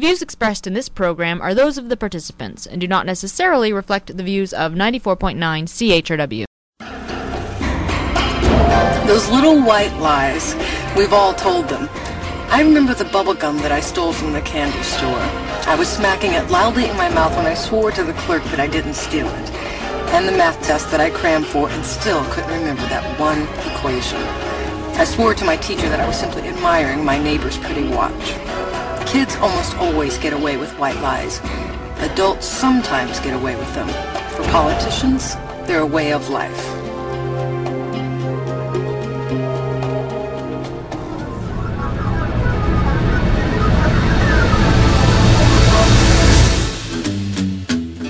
The views expressed in this program are those of the participants and do not necessarily reflect the views of 94.9 CHRW. Those little white lies, we've all told them. I remember the bubble gum that I stole from the candy store. I was smacking it loudly in my mouth when I swore to the clerk that I didn't steal it. And the math test that I crammed for and still couldn't remember that one equation. I swore to my teacher that I was simply admiring my neighbor's pretty watch. Kids almost always get away with white lies. Adults sometimes get away with them. For politicians, they're a way of life.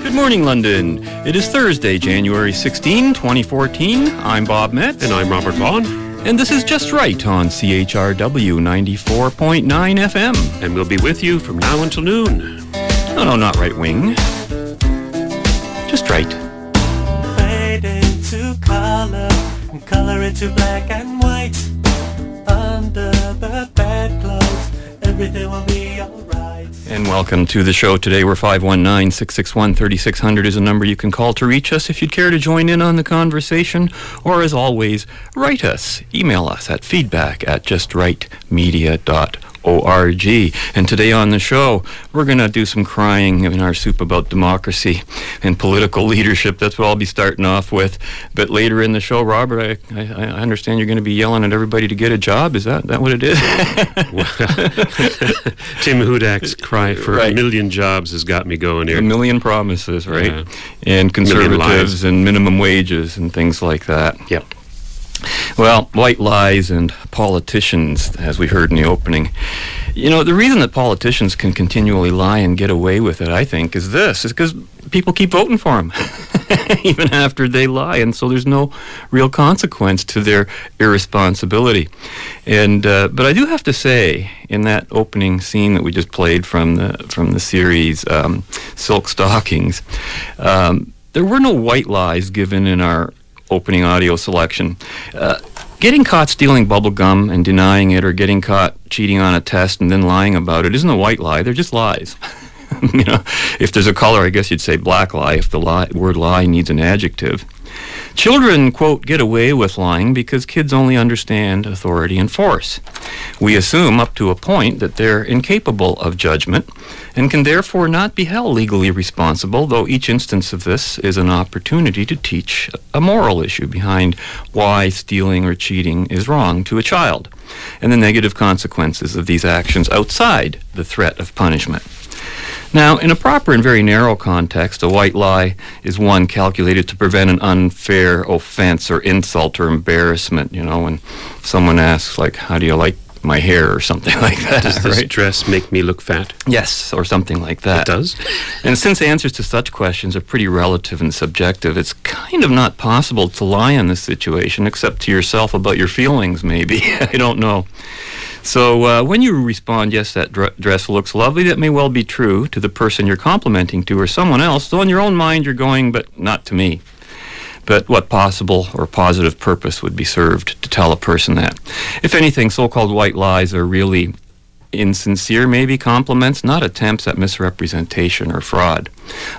Good morning, London. It is Thursday, January 16, 2014. I'm Bob Metz. And I'm Robert Vaughn. And this is Just Right on CHRW 94.9 FM. And we'll be with you from now until noon. No, not right wing. Just right. Fade into color and color into black and white. Under the bedclothes, everything will be all right. And welcome to the show today, where 519-661-3600 is a number you can call to reach us if you'd care to join in on the conversation. Or, as always, write us. Email us at feedback@justrightmedia.org. And today on the show, we're going to do some crying in our soup about democracy and political leadership. That's what I'll be starting off with. But later in the show, Robert, I understand you're going to be yelling at everybody to get a job. Is that what it is? Tim Hudak's cry for a million jobs has got me going here. A million promises, right? Yeah. And conservatives and minimum wages and things like that. Yeah. Well, white lies and politicians, as we heard in the opening. You know, the reason that politicians can continually lie and get away with it, I think, is this. It's because people keep voting for them, even after they lie. And so there's no real consequence to their irresponsibility. And but I do have to say, in that opening scene that we just played from the series Silk Stockings, there were no white lies given in our opening audio selection. Getting caught stealing bubble gum and denying it, or getting caught cheating on a test and then lying about it, isn't a white lie. They're just lies. You know, if there's a color, I guess you'd say black lie, if the word lie needs an adjective. Children, quote, get away with lying because kids only understand authority and force. We assume up to a point that they're incapable of judgment and can therefore not be held legally responsible, though each instance of this is an opportunity to teach a moral issue behind why stealing or cheating is wrong to a child and the negative consequences of these actions outside the threat of punishment. Now, in a proper and very narrow context, a white lie is one calculated to prevent an unfair offense or insult or embarrassment. You know, when someone asks, like, how do you like my hair or something like that? Does this dress make me look fat? Yes, or something like that. It does. And since answers to such questions are pretty relative and subjective, it's kind of not possible to lie in this situation, except to yourself about your feelings, maybe. I don't know. So when you respond, yes, that dress looks lovely, that may well be true to the person you're complimenting to or someone else, though in your own mind you're going, but not to me. But what possible or positive purpose would be served to tell a person that? If anything, so-called white lies are really insincere, maybe, compliments, not attempts at misrepresentation or fraud.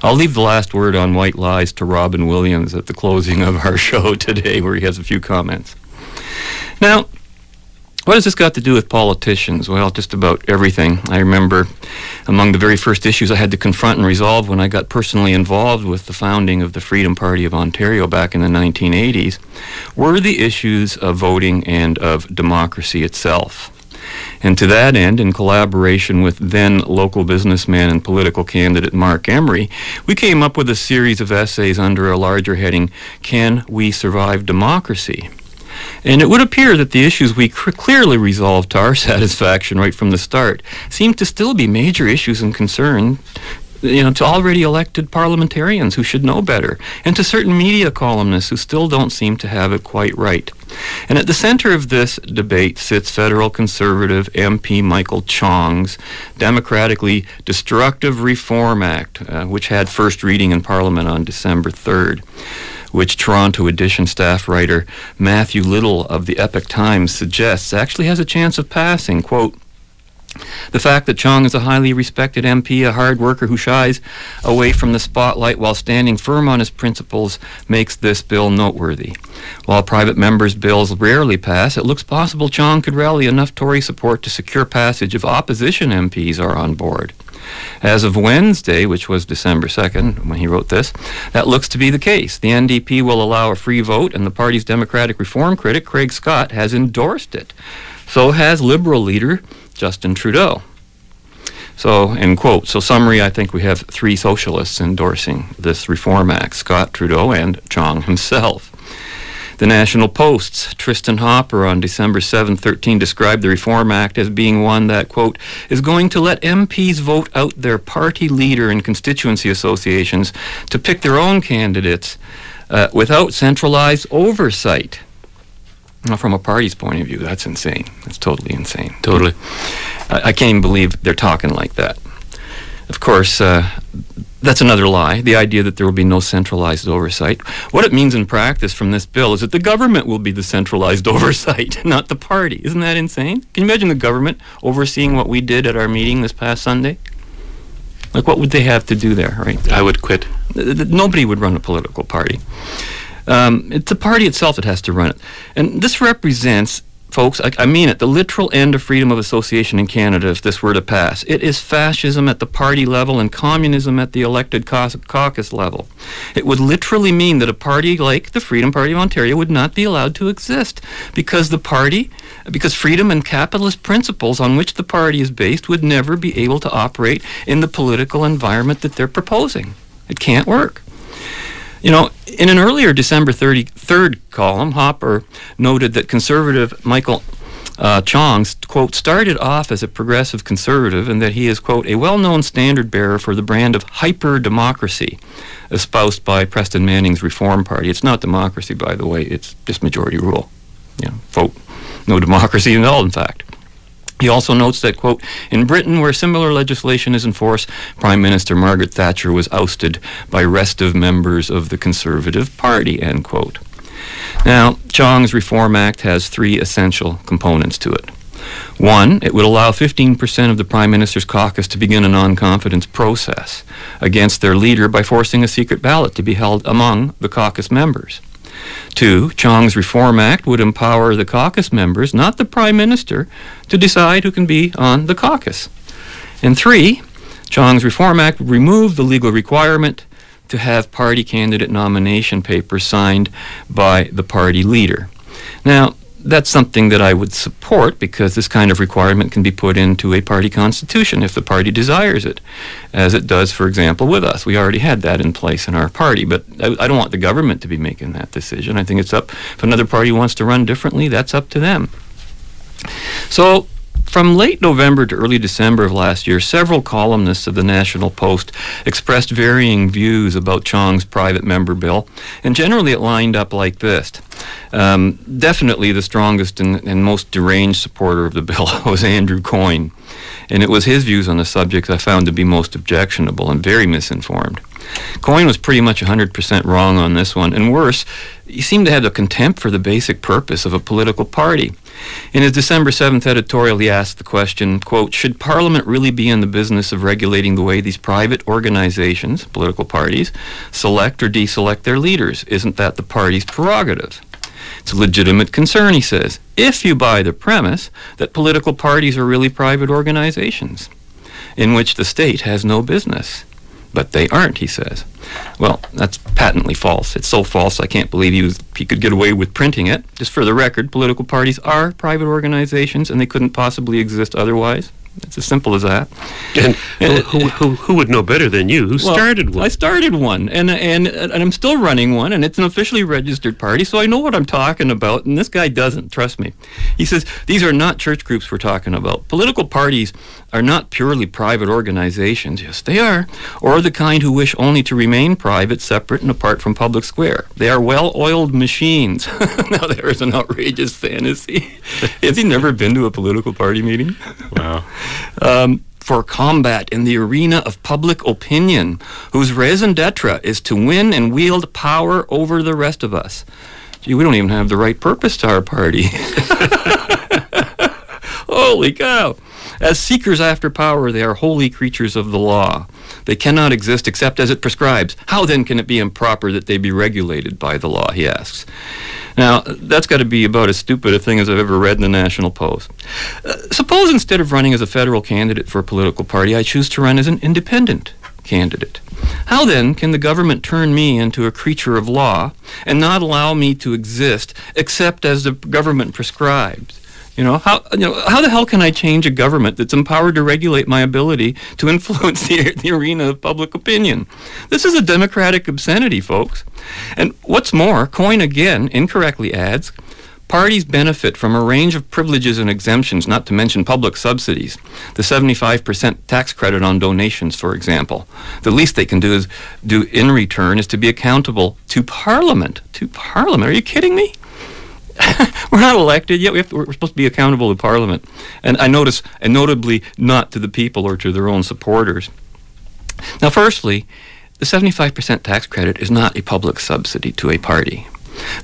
I'll leave the last word on white lies to Robin Williams at the closing of our show today, where he has a few comments. Now, what has this got to do with politicians? Well, just about everything. I remember among the very first issues I had to confront and resolve when I got personally involved with the founding of the Freedom Party of Ontario back in the 1980s were the issues of voting and of democracy itself. And to that end, in collaboration with then local businessman and political candidate Mark Emery, we came up with a series of essays under a larger heading, Can We Survive Democracy? And it would appear that the issues we clearly resolved to our satisfaction right from the start seem to still be major issues and concern, you know, to already elected parliamentarians who should know better, and to certain media columnists who still don't seem to have it quite right. And at the center of this debate sits federal conservative MP Michael Chong's democratically destructive Reform Act, which had first reading in Parliament on December 3rd. Which Toronto edition staff writer Matthew Little of the Epoch Times suggests actually has a chance of passing, quote, The fact that Chong is a highly respected MP, a hard worker who shies away from the spotlight while standing firm on his principles, makes this bill noteworthy. While private members' bills rarely pass, it looks possible Chong could rally enough Tory support to secure passage if opposition MPs are on board. As of Wednesday, which was December 2nd when he wrote this, that looks to be the case. The NDP will allow a free vote, and the party's democratic reform critic, Craig Scott, has endorsed it. So has Liberal leader Justin Trudeau. So, in quote, so summary, I think we have three socialists endorsing this Reform Act, Scott, Trudeau, and Chong himself. The National Post's Tristan Hopper on December 7, 13, described the Reform Act as being one that, quote, is going to let MPs vote out their party leader and constituency associations to pick their own candidates without centralized oversight. Now, from a party's point of view, that's insane. That's totally insane. Totally. I can't even believe they're talking like that. Of course, that's another lie, the idea that there will be no centralized oversight. What it means in practice from this bill is that the government will be the centralized oversight, not the party. Isn't that insane? Can you imagine the government overseeing what we did at our meeting this past Sunday? Like, what would they have to do there, right? I would quit. Nobody would run a political party. It's the party itself that has to run it. And this represents, folks, I mean it, the literal end of freedom of association in Canada if this were to pass. It is fascism at the party level and communism at the elected caucus level. It would literally mean that a party like the Freedom Party of Ontario would not be allowed to exist because freedom and capitalist principles on which the party is based would never be able to operate in the political environment that they're proposing. It can't work. You know, in an earlier December 33rd column, Hopper noted that conservative Michael Chong, quote, started off as a progressive conservative and that he is, quote, a well-known standard bearer for the brand of hyper-democracy espoused by Preston Manning's Reform Party. It's not democracy, by the way. It's just majority rule. You know, vote. No democracy at all, in fact. He also notes that, quote, in Britain, where similar legislation is in force, Prime Minister Margaret Thatcher was ousted by restive members of the Conservative Party, end quote. Now, Chong's Reform Act has three essential components to it. One, it would allow 15% of the Prime Minister's caucus to begin a non-confidence process against their leader by forcing a secret ballot to be held among the caucus members. Two, Chong's Reform Act would empower the caucus members, not the Prime Minister, to decide who can be on the caucus. And three, Chong's Reform Act would remove the legal requirement to have party candidate nomination papers signed by the party leader. Now, that's something that I would support because this kind of requirement can be put into a party constitution if the party desires it, as it does, for example, with us. We already had that in place in our party, but I don't want the government to be making that decision. I think it's up, if another party wants to run differently, that's up to them. So, from late November to early December of last year, several columnists of the National Post expressed varying views about Chong's private member bill, and generally it lined up like this. Definitely the strongest and most deranged supporter of the bill was Andrew Coyne, and it was his views on the subject I found to be most objectionable and very misinformed. Coyne was pretty much 100% wrong on this one, and worse, he seemed to have a contempt for the basic purpose of a political party. In his December 7th editorial, he asked the question, quote, should Parliament really be in the business of regulating the way these private organizations, political parties, select or deselect their leaders? Isn't that the party's prerogative? It's a legitimate concern, he says, if you buy the premise that political parties are really private organizations, in which the state has no business. But they aren't, he says. Well, that's patently false. It's so false I can't believe he could get away with printing it. Just for the record, political parties are private organizations and they couldn't possibly exist otherwise. It's as simple as that. And who would know better than you? Who started one? I started one, and I'm still running one, and it's an officially registered party, so I know what I'm talking about, and this guy doesn't, trust me. He says, these are not church groups we're talking about. Political parties are not purely private organizations. Yes, they are. Or the kind who wish only to remain private, separate, and apart from public square. They are well-oiled machines. Now, there is an outrageous fantasy. Has he never been to a political party meeting? Wow. For combat in the arena of public opinion, whose raison d'etre is to win and wield power over the rest of us. Gee, we don't even have the right purpose to our party. Holy cow. As seekers after power, they are holy creatures of the law. They cannot exist except as it prescribes. How then can it be improper that they be regulated by the law, he asks. Now, that's got to be about as stupid a thing as I've ever read in the National Post. Suppose instead of running as a federal candidate for a political party, I choose to run as an independent candidate. How then can the government turn me into a creature of law and not allow me to exist except as the government prescribes? How the hell can I change a government that's empowered to regulate my ability to influence the arena of public opinion? This is a democratic obscenity, folks. And what's more, Coyne again incorrectly adds, parties benefit from a range of privileges and exemptions, not to mention public subsidies. The 75% tax credit on donations, for example. The least they can do is do in return is to be accountable to Parliament. To Parliament? Are you kidding me? We're not elected yet. We're supposed to be accountable to Parliament. And I notice, and notably not to the people or to their own supporters. Now, firstly, the 75% tax credit is not a public subsidy to a party.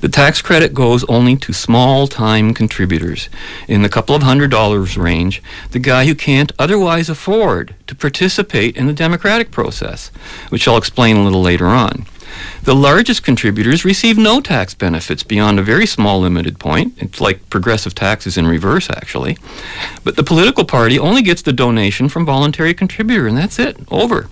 The tax credit goes only to small-time contributors in the couple of $100 range, the guy who can't otherwise afford to participate in the democratic process, which I'll explain a little later on. The largest contributors receive no tax benefits beyond a very small limited point. It's like progressive taxes in reverse, actually. But the political party only gets the donation from voluntary contributor, and that's it, over.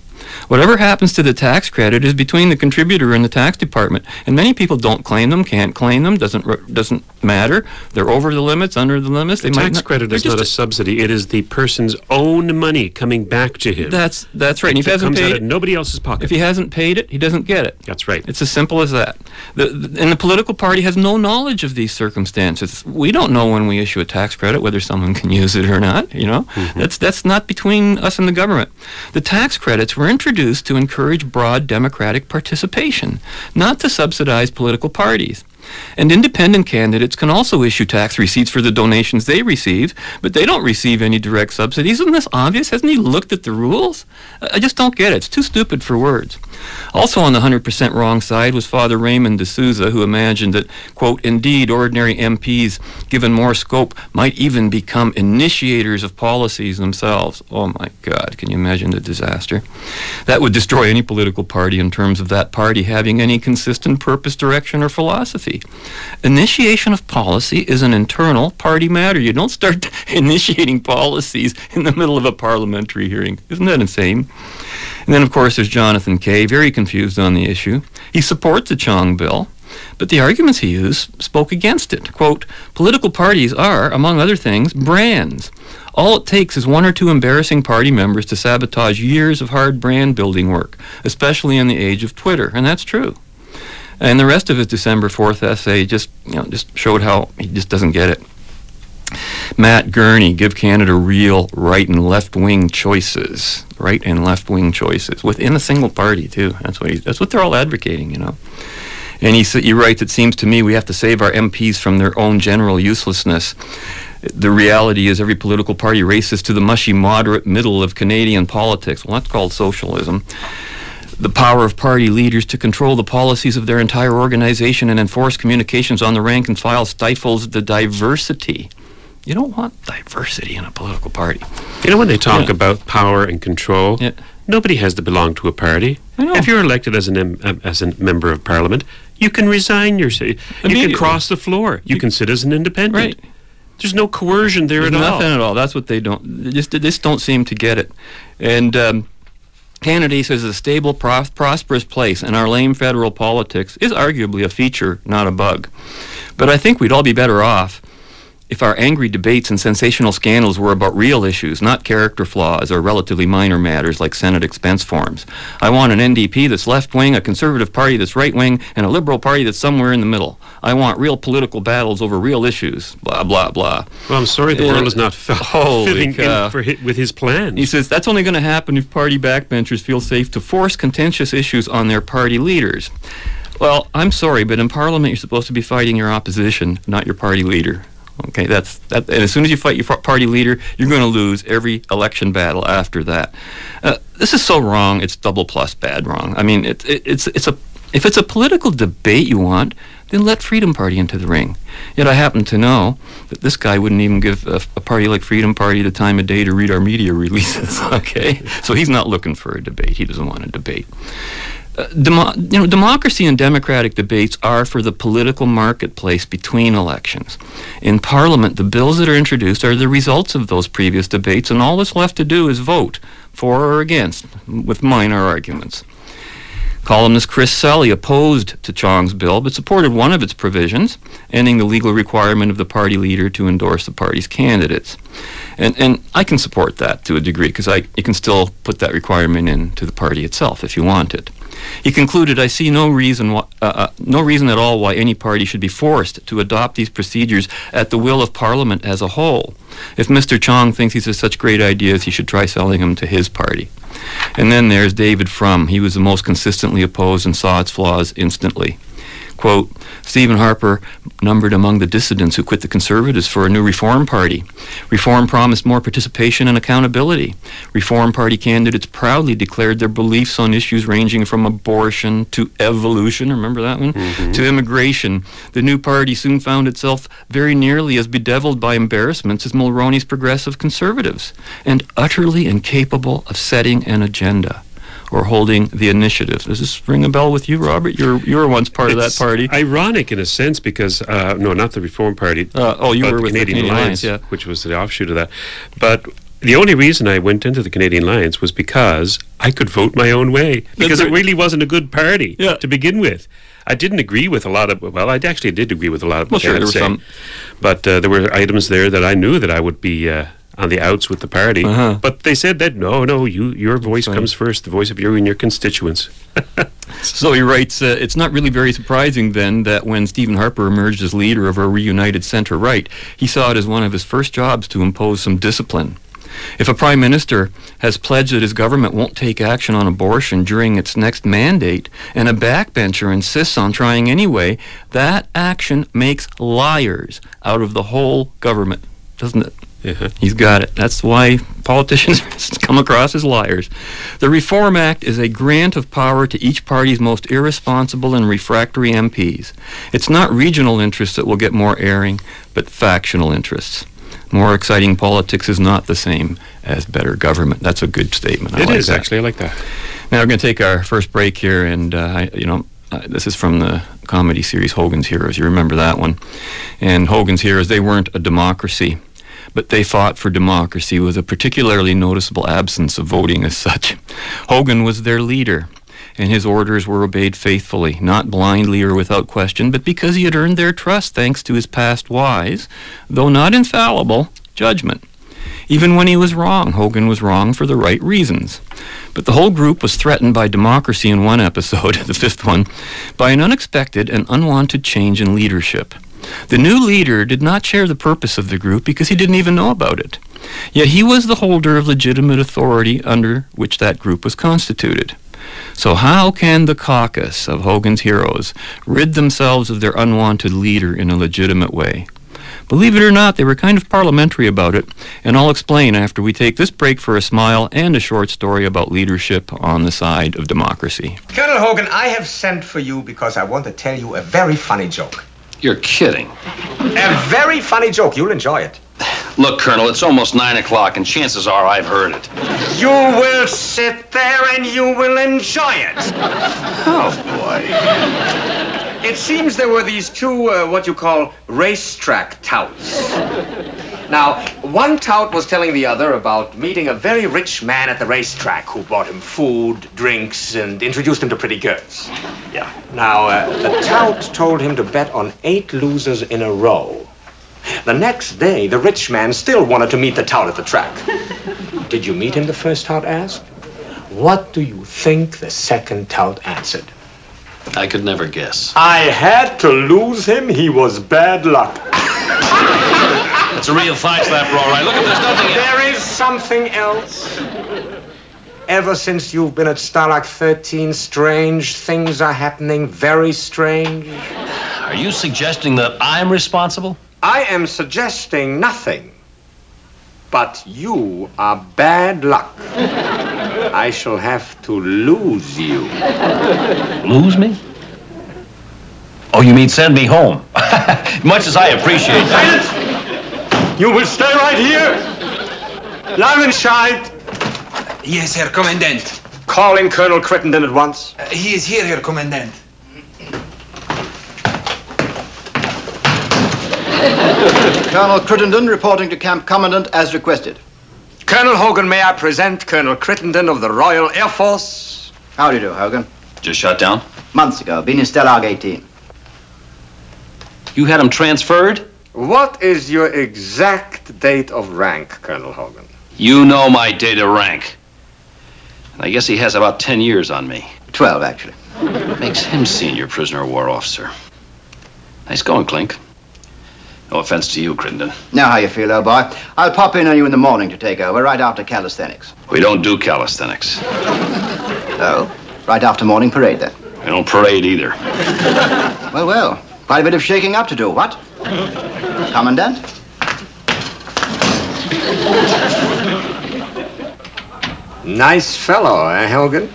Whatever happens to the tax credit is between the contributor and the tax department, and many people don't claim them, can't claim them, doesn't matter. They're over the limits, under the limits. The tax credit is not a subsidy; it is the person's own money coming back to him. That's right. And if he hasn't paid it, nobody else's pocket. If he hasn't paid it, he doesn't get it. That's right. It's as simple as that. And the political party has no knowledge of these circumstances. We don't know when we issue a tax credit whether someone can use it or not. Mm-hmm. That's not between us and the government. The tax credits were introduced to encourage broad democratic participation, not to subsidize political parties. And independent candidates can also issue tax receipts for the donations they receive, but they don't receive any direct subsidies. Isn't this obvious? Hasn't he looked at the rules? I just don't get it. It's too stupid for words. Also on the 100% wrong side was Father Raymond D'Souza, who imagined that, quote, indeed, ordinary MPs, given more scope, might even become initiators of policies themselves. Oh, my God, can you imagine the disaster? That would destroy any political party in terms of that party having any consistent purpose, direction, or philosophy. Initiation of policy is an internal party matter. You don't start initiating policies in the middle of a parliamentary hearing. Isn't that insane? And then, of course, there's Jonathan Kay, very confused on the issue. He supports the Chong bill, but the arguments he used spoke against it. Quote, political parties are, among other things, brands. All it takes is one or two embarrassing party members to sabotage years of hard brand-building work, especially in the age of Twitter, and that's true. And the rest of his December 4th essay just showed how he just doesn't get it. Matt Gurney, give Canada real right and left-wing choices. Right and left-wing choices. Within a single party, too. That's what they're all advocating, And he writes, it seems to me we have to save our MPs from their own general uselessness. The reality is every political party races to the mushy moderate middle of Canadian politics. Well, that's called socialism. The power of party leaders to control the policies of their entire organization and enforce communications on the rank and file stifles the diversity. You don't want diversity in a political party. When they talk about power and control, nobody has to belong to a party. If you're elected as a member of Parliament, you can resign yourself. You can cross the floor. You can sit as an independent. Right. There's no coercion there. There's at all. Nothing at all. That's what they don't. They just don't seem to get it. And Canada, he says, is a stable, prosperous place, and our lame federal politics is arguably a feature, not a bug. But I think we'd all be better off if our angry debates and sensational scandals were about real issues, not character flaws or relatively minor matters like Senate expense forms. I want an NDP that's left-wing, a Conservative Party that's right-wing, and a Liberal Party that's somewhere in the middle. I want real political battles over real issues, blah, blah, blah. Well, I'm sorry the world is not fitting in with his plan. He says that's only going to happen if party backbenchers feel safe to force contentious issues on their party leaders. Well, I'm sorry, but in Parliament you're supposed to be fighting your opposition, not your party leader. Okay, that's that. And as soon as you fight your party leader, you're going to lose every election battle after that. This is so wrong; it's double plus bad wrong. I mean, it's a if it's a political debate you want, then let Freedom Party into the ring. Yet I happen to know that this guy wouldn't even give a party like Freedom Party the time of day to read our media releases, okay? So he's not looking for a debate. He doesn't want a debate. Democracy and democratic debates are for the political marketplace between elections. In Parliament, the bills that are introduced are the results of those previous debates, and all that's left to do is vote for or against, with minor arguments. Columnist Chris Selley opposed to Chong's bill, but supported one of its provisions, ending the legal requirement of the party leader to endorse the party's candidates. And I can support that to a degree, because you can still put that requirement into the party itself if you want it. He concluded, I see no reason at all why any party should be forced to adopt these procedures at the will of Parliament as a whole. If Mr. Chong thinks these are such great ideas, he should try selling them to his party. And then there's David Frum. He was the most consistently opposed and saw its flaws instantly. Quote, Stephen Harper numbered among the dissidents who quit the Conservatives for a new Reform Party. Reform promised more participation and accountability. Reform Party candidates proudly declared their beliefs on issues ranging from abortion to evolution, remember that one, to immigration. The new party soon found itself very nearly as bedeviled by embarrassments as Mulroney's Progressive Conservatives, and utterly incapable of setting an agenda or holding the initiative. Does this ring a bell with you, Robert? You were once part of that party. Ironic in a sense because, no, not the Reform Party. You were with the Canadian Alliance, yeah. Which was the offshoot of that. But the only reason I went into the Canadian Alliance was because I could vote my own way, because it really wasn't a good party to begin with. I didn't agree with a lot of, I actually did agree with a lot of what they had to say. But there were items there that I knew that I would be on the outs with the party, but they said that, no, your voice comes first, the voice of you and your constituents. So he writes, it's not really very surprising then that when Stephen Harper emerged as leader of a reunited centre-right, he saw it as one of his first jobs to impose some discipline. If a prime minister has pledged that his government won't take action on abortion during its next mandate, and a backbencher insists on trying anyway, that action makes liars out of the whole government, doesn't it? He's got it. That's why politicians come across as liars. The Reform Act is a grant of power to each party's most irresponsible and refractory MPs. It's not regional interests that will get more airing, but factional interests. More exciting politics is not the same as better government. That's a good statement. It is, actually. I like that. Now we're going to take our first break here, and, this is from the comedy series Hogan's Heroes. You remember that one. And Hogan's Heroes, they weren't a democracy, but they fought for democracy with a particularly noticeable absence of voting as such. Hogan was their leader, and his orders were obeyed faithfully, not blindly or without question, but because he had earned their trust thanks to his past wise, though not infallible, judgment. Even when he was wrong, Hogan was wrong for the right reasons. But the whole group was threatened by democracy in one episode, the fifth one, by an unexpected and unwanted change in leadership. The new leader did not share the purpose of the group because he didn't even know about it. Yet he was the holder of legitimate authority under which that group was constituted. So how can the caucus of Hogan's Heroes rid themselves of their unwanted leader in a legitimate way? Believe it or not, they were kind of parliamentary about it, and I'll explain after we take this break for a smile and a short story about leadership on the side of democracy. Colonel Hogan, I have sent for you because I want to tell you a very funny joke. You're kidding. A very funny joke. You'll enjoy it. Look, Colonel, it's almost 9 o'clock, and chances are I've heard it. You will sit there and you will enjoy it. Oh, boy. It seems there were these two, what you call, racetrack touts. Now, one tout was telling the other about meeting a very rich man at the racetrack who bought him food, drinks, and introduced him to pretty girls. Yeah. Now, the tout told him to bet on 8 losers in a row. The next day, the rich man still wanted to meet the tout at the track. Did you meet him, the first tout asked? What do you think the second tout answered? I could never guess. I had to lose him. He was bad luck. It's a real five-slap, all right. Look, there's nothing else. There is something else. Ever since you've been at Stalag 13, strange things are happening, very strange. Are you suggesting that I'm responsible? I am suggesting nothing. But you are bad luck. I shall have to lose you. Lose me? Oh, you mean send me home? Much as I appreciate that. You will stay right here. Langenscheid. Yes, Herr Commandant. Call in Colonel Crittenden at once. He is here, Herr Commandant. Colonel Crittenden reporting to Camp Commandant as requested. Colonel Hogan, may I present Colonel Crittenden of the Royal Air Force? How do you do, Hogan? Just shut down? Months ago, been in Stalag 18. You had him transferred? What is your exact date of rank, Colonel Hogan? You know my date of rank. And I guess he has about 10 years on me. 12, actually. Makes him senior prisoner of war officer. Nice going, Klink. No offense to you, Crittenden. Now how you feel, old boy? I'll pop in on you in the morning to take over, right after calisthenics. We don't do calisthenics. Oh? Right after morning parade, then? We don't parade either. Well, well. Quite a bit of shaking up to do, what? Commandant? Nice fellow, eh, Hogan?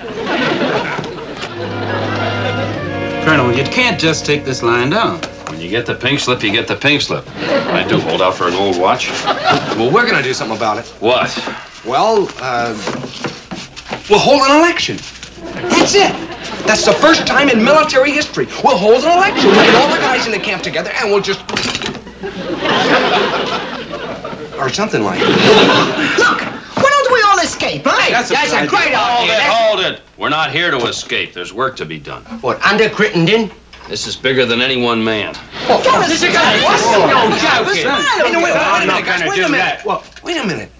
Colonel, you can't just take this line down. When you get the pink slip, you get the pink slip. I do hold out for an old watch. Well, we're gonna do something about it. What? Well, we'll hold an election. That's it. That's the first time in military history. We'll hold an election. We'll get all the guys in the camp together and we'll just... or something like that. Look, why don't we all escape, huh? Hey, that's a great idea. Hold it. We're not here to escape. There's work to be done. What, under Crittenden? This is bigger than any one man. Oh, fellas, this is a guy. What's the Wait a minute.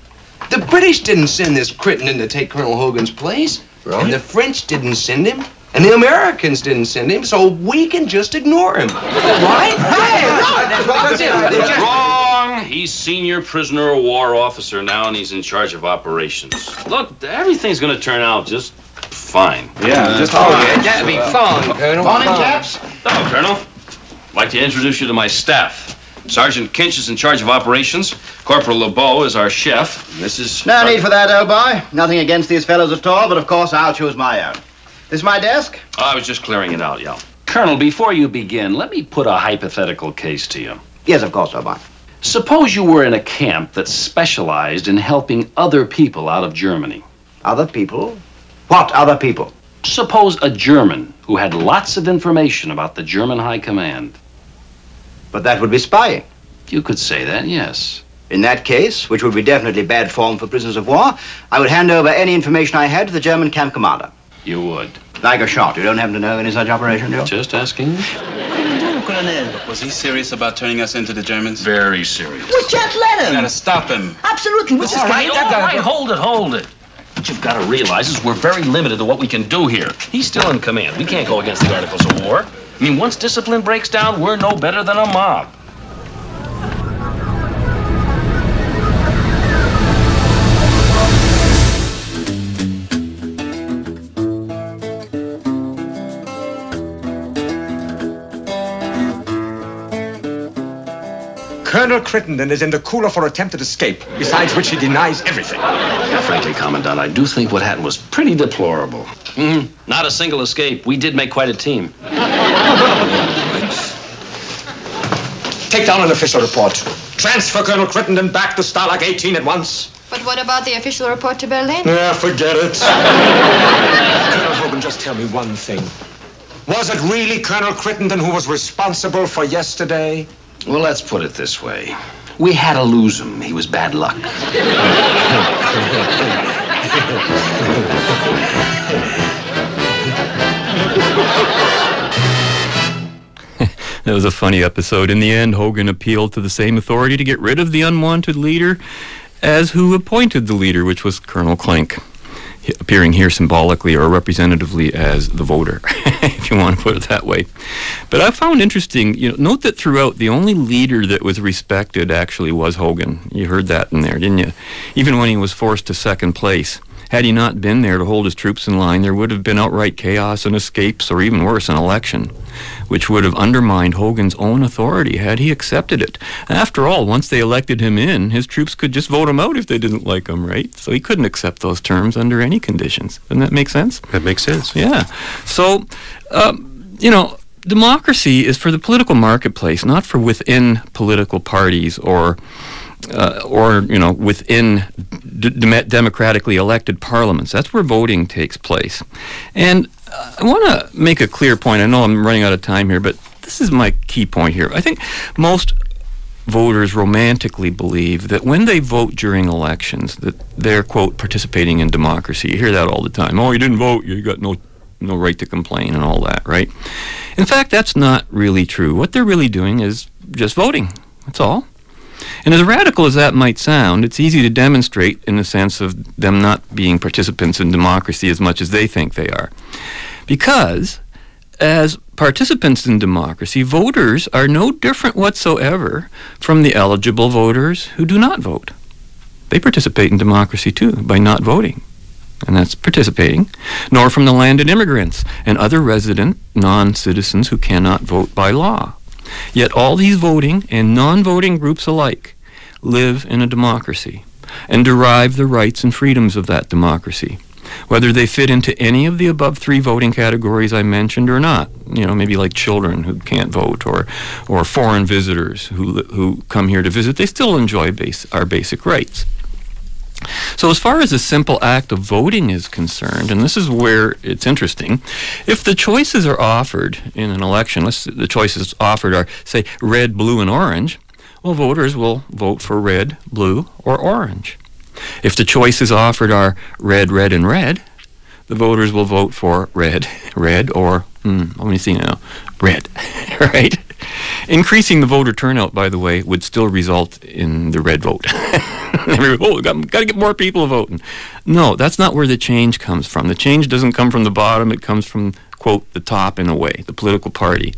The British didn't send this Crittenden to take Colonel Hogan's place. Really? And the French didn't send him, and the Americans didn't send him, so we can just ignore him. Right? Hey, wrong! He's senior prisoner of war officer now, and he's in charge of operations. Look, everything's going to turn out just fine. Yeah, just fine. That'd be fun, Colonel. Morning, chaps. Hello, Colonel. I'd like to introduce you to my staff. Sergeant Kinch is in charge of operations. Corporal LeBeau is our chef. And this is... No need for that, old boy. Nothing against these fellows at all, but of course I'll choose my own. This my desk? I was just clearing it out, yeah. Colonel, before you begin, let me put a hypothetical case to you. Yes, of course, old boy. Suppose you were in a camp that specialized in helping other people out of Germany. Other people? What other people? Suppose a German who had lots of information about the German High Command. But that would be spying. You could say that, yes. In that case, which would be definitely bad form for prisoners of war, I would hand over any information I had to the German camp commander. You would? Like a shot. You don't happen to know any such operation, do you? Just asking. Colonel, was he serious about turning us into the Germans? Very serious. We can't let him. We gotta stop him. Absolutely. Which is right. Hold it. What you've got to realize is we're very limited to what we can do here. He's still in command. We can't go against the Articles of War. I mean, once discipline breaks down, we're no better than a mob. Colonel Crittenden is in the cooler for attempted escape, besides which he denies everything. Frankly, Commandant, I do think what happened was pretty deplorable. Not a single escape. We did make quite a team. Take down an official report. Transfer Colonel Crittenden back to Stalag 18 at once. But what about the official report to Berlin? Yeah, forget it. Colonel Hogan, just tell me one thing. Was it really Colonel Crittenden who was responsible for yesterday? Well, let's put it this way. We had to lose him. He was bad luck. That was a funny episode. In the end, Hogan appealed to the same authority to get rid of the unwanted leader as who appointed the leader, which was Colonel Klink, appearing here symbolically or representatively as the voter, if you want to put it that way. But I found interesting, note that throughout, the only leader that was respected actually was Hogan. You heard that in there, didn't you? Even when he was forced to second place. Had he not been there to hold his troops in line, there would have been outright chaos and escapes, or even worse, an election, which would have undermined Hogan's own authority had he accepted it. After all, once they elected him in, his troops could just vote him out if they didn't like him, right? So he couldn't accept those terms under any conditions. Doesn't that make sense? That makes sense. Yeah. So, democracy is for the political marketplace, not for within political parties or within democratically elected parliaments. That's where voting takes place. And I want to make a clear point. I know I'm running out of time here, but this is my key point here. I think most voters romantically believe that when they vote during elections, that they're, quote, participating in democracy. You hear that all the time. Oh, you didn't vote. You got no right to complain and all that, right? In fact, that's not really true. What they're really doing is just voting. That's all. And as radical as that might sound, it's easy to demonstrate in the sense of them not being participants in democracy as much as they think they are. Because as participants in democracy, voters are no different whatsoever from the eligible voters who do not vote. They participate in democracy too by not voting. And that's participating, nor from the landed immigrants and other resident non-citizens who cannot vote by law. Yet all these voting and non-voting groups alike live in a democracy and derive the rights and freedoms of that democracy, whether they fit into any of the above three voting categories I mentioned or not. You know, maybe like children who can't vote or foreign visitors who come here to visit, they still enjoy our basic rights. So as far as the simple act of voting is concerned, and this is where it's interesting, if the choices are offered in an election, the choices offered are, say, red, blue, and orange, well, voters will vote for red, blue, or orange. If the choices offered are red, red, and red, the voters will vote for red, red, or, red, right? Increasing the voter turnout, by the way, would still result in the red vote. Got to get more people voting. No, that's not where the change comes from. The change doesn't come from the bottom. It comes from, quote, the top in a way, the political party.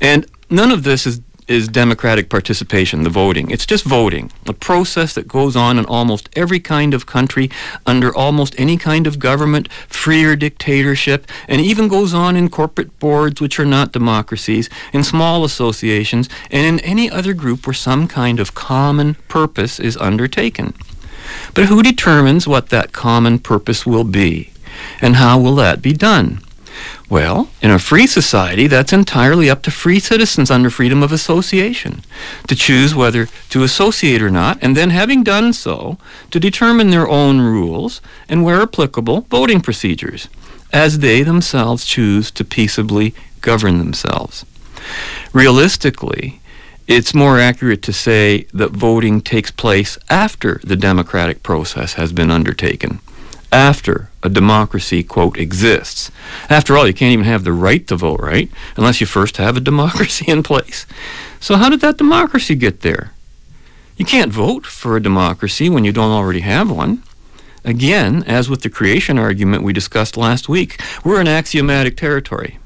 And none of this is democratic participation, the voting. It's just voting, a process that goes on in almost every kind of country, under almost any kind of government, free or dictatorship, and even goes on in corporate boards, which are not democracies, in small associations, and in any other group where some kind of common purpose is undertaken. But who determines what that common purpose will be, and how will that be done? Well, in a free society, that's entirely up to free citizens under freedom of association to choose whether to associate or not, and then having done so, to determine their own rules and, where applicable, voting procedures, as they themselves choose to peaceably govern themselves. Realistically, it's more accurate to say that voting takes place after the democratic process has been undertaken, after a democracy, quote, exists. After all, you can't even have the right to vote, right? Unless you first have a democracy in place. So how did that democracy get there? You can't vote for a democracy when you don't already have one. Again, as with the creation argument we discussed last week, we're in axiomatic territory.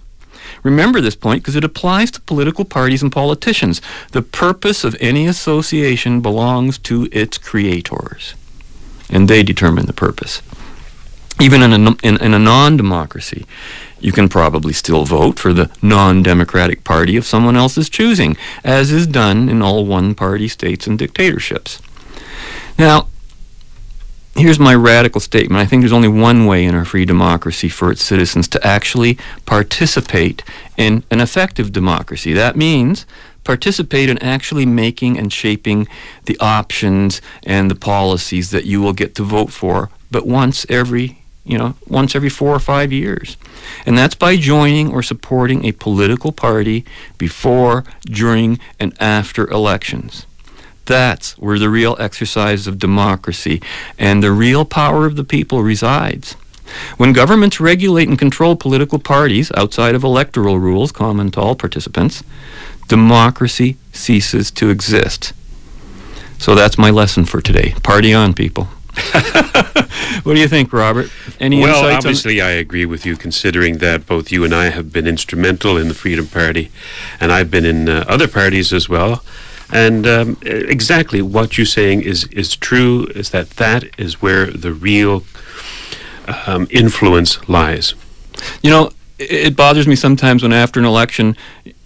Remember this point because it applies to political parties and politicians. The purpose of any association belongs to its creators, and they determine the purpose. Even in a non-democracy, you can probably still vote for the non-democratic party of someone else's choosing, as is done in all one-party states and dictatorships. Now, here's my radical statement. I think there's only one way in our free democracy for its citizens to actually participate in an effective democracy. That means participate in actually making and shaping the options and the policies that you will get to vote for, but once every 4 or 5 years. And that's by joining or supporting a political party before, during, and after elections. That's where the real exercise of democracy and the real power of the people resides. When governments regulate and control political parties outside of electoral rules common to all participants, democracy ceases to exist. So that's my lesson for today. Party on, people. What do you think, Robert? Any insights? Well, obviously, I agree with you, considering that both you and I have been instrumental in the Freedom Party, and I've been in other parties as well. And exactly what you're saying is true, is that is where the real influence lies. You know, it bothers me sometimes when after an election,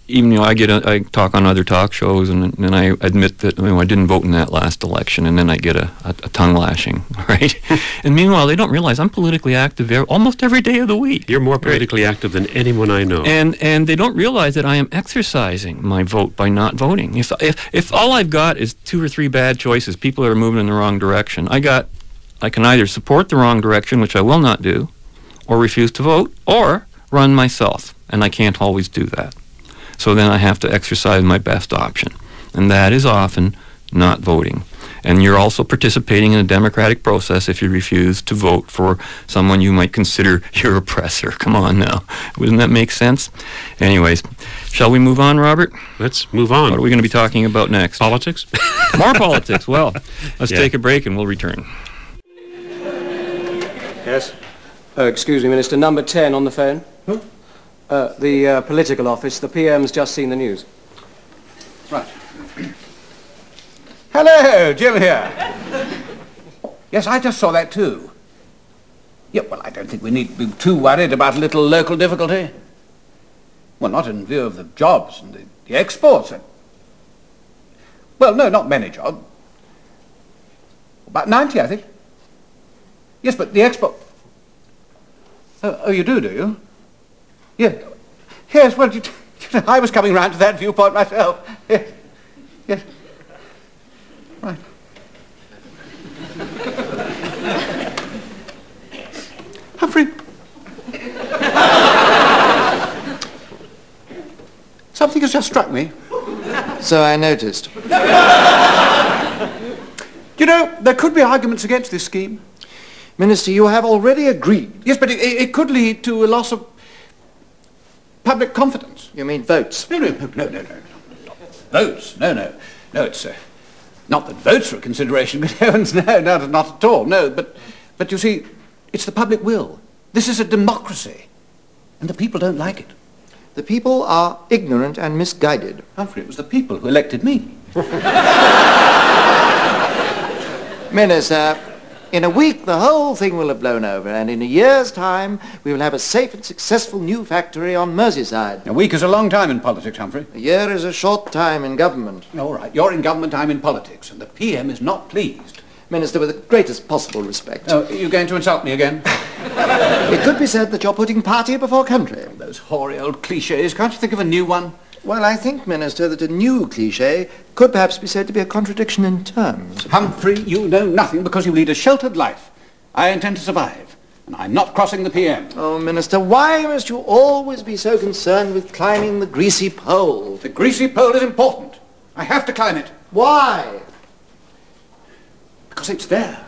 even, you know, I talk on other talk shows, and I admit that, you know, I didn't vote in that last election, and then I get a tongue lashing, right? And meanwhile, they don't realize I'm politically active almost every day of the week. You're more politically active than anyone I know. And they don't realize that I am exercising my vote by not voting. If all I've got is two or three bad choices, people are moving in the wrong direction, I can either support the wrong direction, which I will not do, or refuse to vote, or run myself, and I can't always do that. So then I have to exercise my best option, and that is often not voting. And you're also participating in a democratic process if you refuse to vote for someone you might consider your oppressor. Come on now. Wouldn't that make sense? Anyways, shall we move on, Robert? Let's move on. What are we going to be talking about next? Politics? More politics. Well, let's take a break and we'll return. Yes? Excuse me, Minister. Number 10 on the phone. Who? The political office. The PM's just seen the news. Right. Hello, Jim here. Yes, I just saw that too. Yeah, well, I don't think we need to be too worried about a little local difficulty. Well, not in view of the jobs and the exports. Well, no, not many jobs. About 90, I think. Yes, but the export... Oh, you do, do you? Yeah. Yes, well, I was coming round to that viewpoint myself. Yes. Yes. Right. Humphrey. Something has just struck me. So I noticed. You know, there could be arguments against this scheme. Minister, you have already agreed. Yes, but it could lead to a loss of public confidence. You mean votes? No. Votes? No. No, it's not that votes are a consideration. Good heavens, no, not at all. No, but you see, it's the public will. This is a democracy, and the people don't like it. The people are ignorant and misguided. Humphrey, it was the people who elected me. Minister. In a week, the whole thing will have blown over, and in a year's time, we will have a safe and successful new factory on Merseyside. A week is a long time in politics, Humphrey. A year is a short time in government. All right, you're in government, I'm in politics, and the PM is not pleased. Minister, with the greatest possible respect. Oh, you're going to insult me again? It could be said that you're putting party before country. Oh, those hoary old clichés. Can't you think of a new one? Well, I think, Minister, that a new cliché could perhaps be said to be a contradiction in terms. Humphrey, you know nothing because you lead a sheltered life. I intend to survive, and I'm not crossing the PM. Oh, Minister, why must you always be so concerned with climbing the greasy pole? The greasy pole is important. I have to climb it. Why? Because it's there.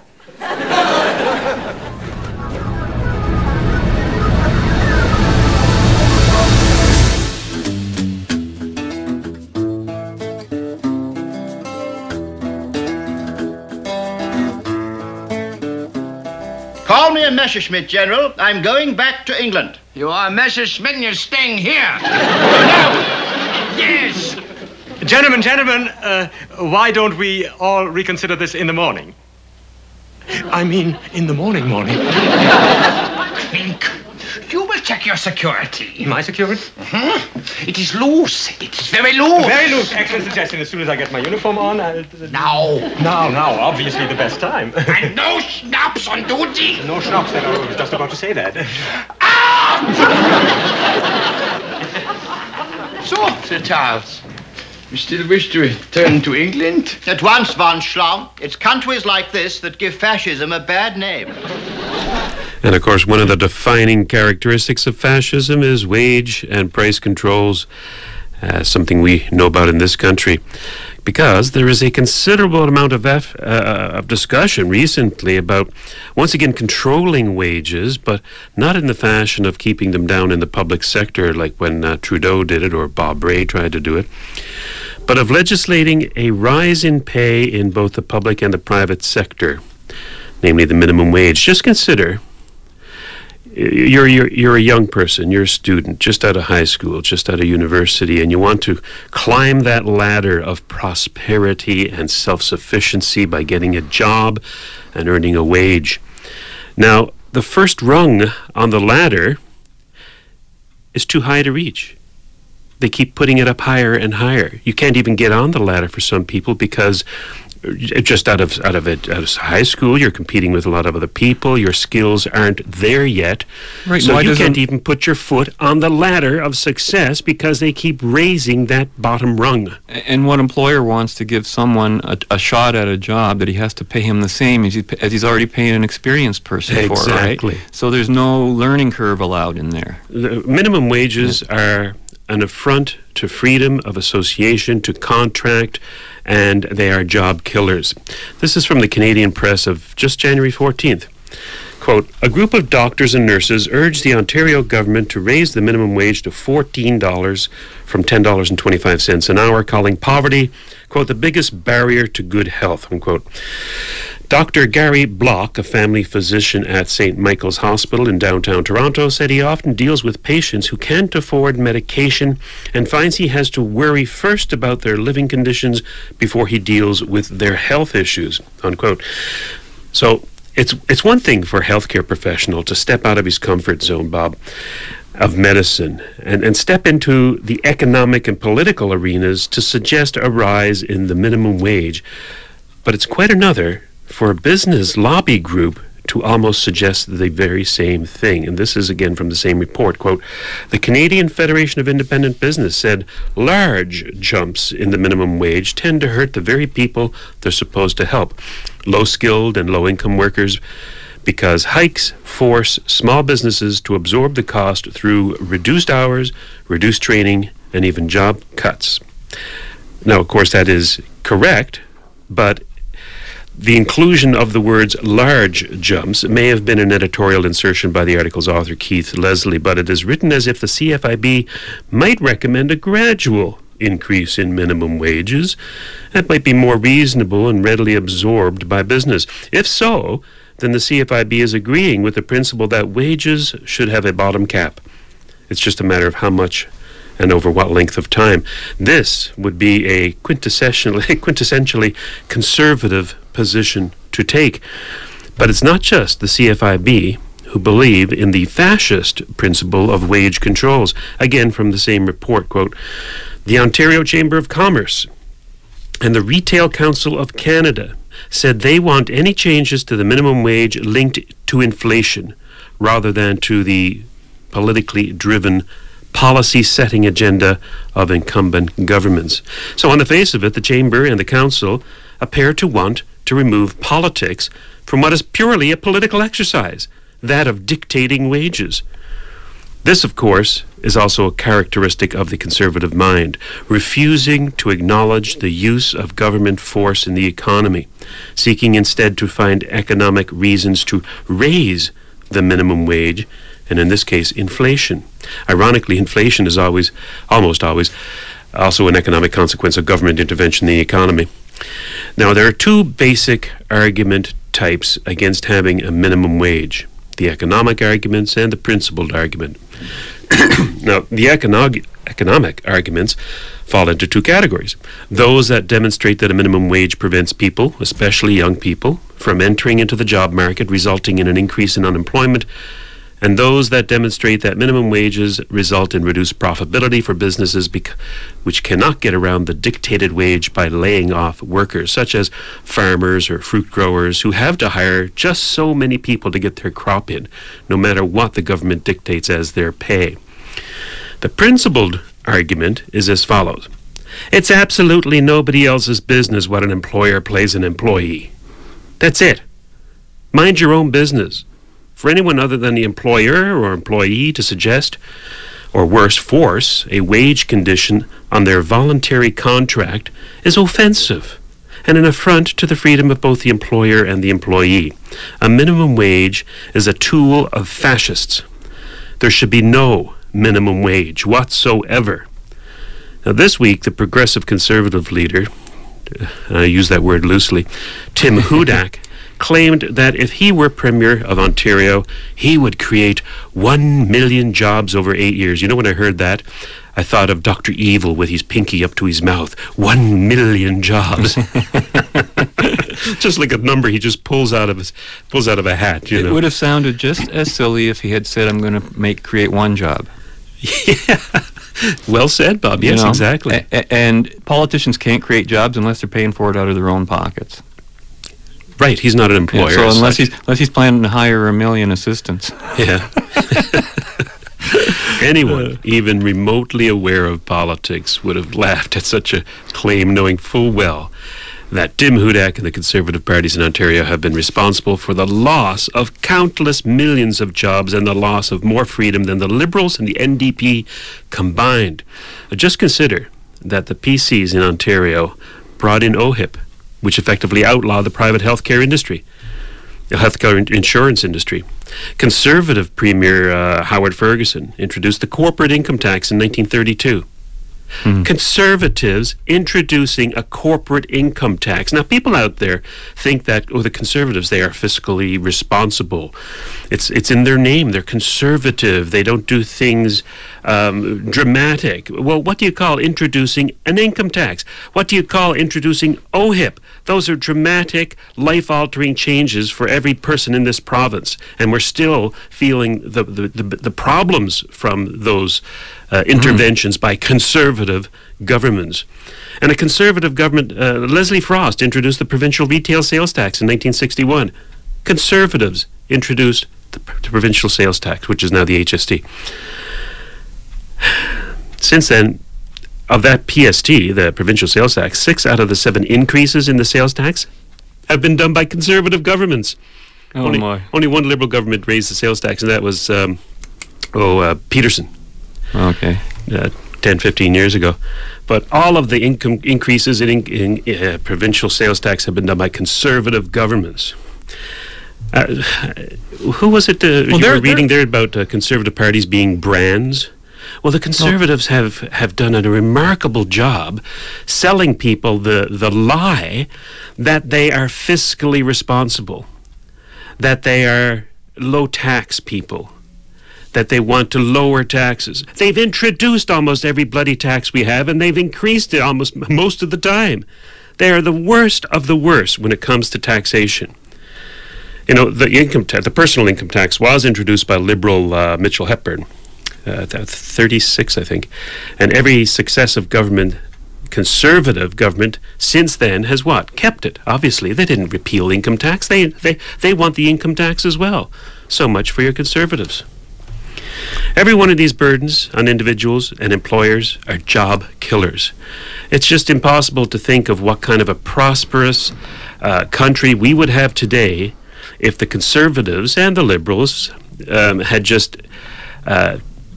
Call me a Messerschmitt, General. I'm going back to England. You are a Messerschmitt and you're staying here. No! Yes! Gentlemen, why don't we all reconsider this in the morning? I mean, in the morning. Klink, you will check your security. My security? Mm-hmm. It is loose. It is very loose. Very loose. Excellent suggestion. As soon as I get my uniform on, I'll... Now. Obviously the best time. And no schnapps on duty. No schnapps. I was just about to say that. Ah! So, Sir Charles, you still wish to return to England? At once, von Schlamm. It's countries like this that give fascism a bad name. And, of course, one of the defining characteristics of fascism is wage and price controls, something we know about in this country, because there is a considerable amount of discussion recently about, once again, controlling wages, but not in the fashion of keeping them down in the public sector, like when Trudeau did it or Bob Rae tried to do it, but of legislating a rise in pay in both the public and the private sector, namely the minimum wage. Just consider... You're a young person, you're a student, just out of high school, just out of university, and you want to climb that ladder of prosperity and self-sufficiency by getting a job and earning a wage. Now, the first rung on the ladder is too high to reach. They keep putting it up higher and higher. You can't even get on the ladder for some people because just out of high school, you're competing with a lot of other people. Your skills aren't there yet. Right. So you can't even put your foot on the ladder of success because they keep raising that bottom rung. And what employer wants to give someone a shot at a job that he has to pay him the same as he's already paying an experienced person for, right? Exactly. So there's no learning curve allowed in there. The minimum wages are an affront to freedom of association, to contract, and they are job killers. This is from the Canadian Press of just January 14th. Quote, a group of doctors and nurses urged the Ontario government to raise the minimum wage to $14 from $10.25 an hour, calling poverty, quote, the biggest barrier to good health, unquote. Dr. Gary Block, a family physician at St. Michael's Hospital in downtown Toronto, said he often deals with patients who can't afford medication and finds he has to worry first about their living conditions before he deals with their health issues, unquote. So it's one thing for a healthcare professional to step out of his comfort zone, Bob, of medicine and step into the economic and political arenas to suggest a rise in the minimum wage. But it's quite another for a business lobby group to almost suggest the very same thing. And this is again from the same report, quote, the Canadian Federation of Independent Business said large jumps in the minimum wage tend to hurt the very people they're supposed to help, low-skilled and low-income workers, because hikes force small businesses to absorb the cost through reduced hours, reduced training, and even job cuts. Now, of course, that is correct, but the inclusion of the words large jumps may have been an editorial insertion by the article's author, Keith Leslie, but it is written as if the CFIB might recommend a gradual increase in minimum wages that might be more reasonable and readily absorbed by business. If so, then the CFIB is agreeing with the principle that wages should have a bottom cap. It's just a matter of how much and over what length of time. This would be a quintessentially conservative position to take. But it's not just the CFIB who believe in the fascist principle of wage controls. Again, from the same report, quote, the Ontario Chamber of Commerce and the Retail Council of Canada said they want any changes to the minimum wage linked to inflation rather than to the politically driven policy-setting agenda of incumbent governments. So on the face of it, the Chamber and the Council appear to want to remove politics from what is purely a political exercise, that of dictating wages. This, of course, is also a characteristic of the conservative mind, refusing to acknowledge the use of government force in the economy, seeking instead to find economic reasons to raise the minimum wage, and in this case, inflation. Ironically, inflation is almost always, also an economic consequence of government intervention in the economy. Now, there are two basic argument types against having a minimum wage, the economic arguments and the principled argument. Now, the economic arguments fall into two categories. Those that demonstrate that a minimum wage prevents people, especially young people, from entering into the job market, resulting in an increase in unemployment, and those that demonstrate that minimum wages result in reduced profitability for businesses which cannot get around the dictated wage by laying off workers, such as farmers or fruit growers who have to hire just so many people to get their crop in, no matter what the government dictates as their pay. The principled argument is as follows. It's absolutely nobody else's business what an employer pays an employee. That's it. Mind your own business. For anyone other than the employer or employee to suggest, or worse, force a wage condition on their voluntary contract is offensive and an affront to the freedom of both the employer and the employee. A minimum wage is a tool of fascists. There should be no minimum wage whatsoever. Now, this week, the progressive conservative leader, and I use that word loosely, Tim Hudak, claimed that if he were Premier of Ontario, he would create 1 million jobs over 8 years. You know, when I heard that, I thought of Dr. Evil with his pinky up to his mouth. 1 million jobs. Just like a number he just pulls out of a hat, you know. It would have sounded just as silly if he had said, I'm going to create one job. Yeah. Well said, Bob. Yes, you know, exactly. And politicians can't create jobs unless they're paying for it out of their own pockets. Right, he's not an employer. Yeah, so unless he's planning to hire a million assistants. Yeah. Anyone even remotely aware of politics would have laughed at such a claim, knowing full well that Tim Hudak and the Conservative parties in Ontario have been responsible for the loss of countless millions of jobs and the loss of more freedom than the Liberals and the NDP combined. Just consider that the PCs in Ontario brought in OHIP, which effectively outlawed the private healthcare industry. The healthcare insurance industry. Conservative Premier Howard Ferguson introduced the corporate income tax in 1932. Mm-hmm. Conservatives introducing a corporate income tax. Now, people out there think that, the Conservatives, they are fiscally responsible. It's in their name. They're conservative. They don't do things dramatic. Well, what do you call introducing an income tax? What do you call introducing OHIP? Those are dramatic, life-altering changes for every person in this province. And we're still feeling the problems from those interventions by conservative governments. And a conservative government, Leslie Frost, introduced the provincial retail sales tax in 1961. Conservatives introduced the provincial sales tax, which is now the HST. Since then, of that PST, the provincial sales tax, 6 out of the 7 increases in the sales tax have been done by conservative governments. Oh, only one Liberal government raised the sales tax, and that was Peterson. Okay. 10, 15 years ago. But all of the income increases in provincial sales tax have been done by conservative governments. Who was it you were reading there about conservative parties being brands? Well, the Conservatives have done a remarkable job selling people the lie that they are fiscally responsible, that they are low-tax people, that they want to lower taxes. They've introduced almost every bloody tax we have, and they've increased it almost most of the time. They are the worst of the worst when it comes to taxation. You know, the personal income tax was introduced by Liberal Mitchell Hepburn, 36, I think. And every successive government, conservative government, since then has what? Kept it. Obviously, they didn't repeal income tax. They want the income tax as well. So much for your Conservatives. Every one of these burdens on individuals and employers are job killers. It's just impossible to think of what kind of a prosperous country we would have today if the Conservatives and the Liberals had just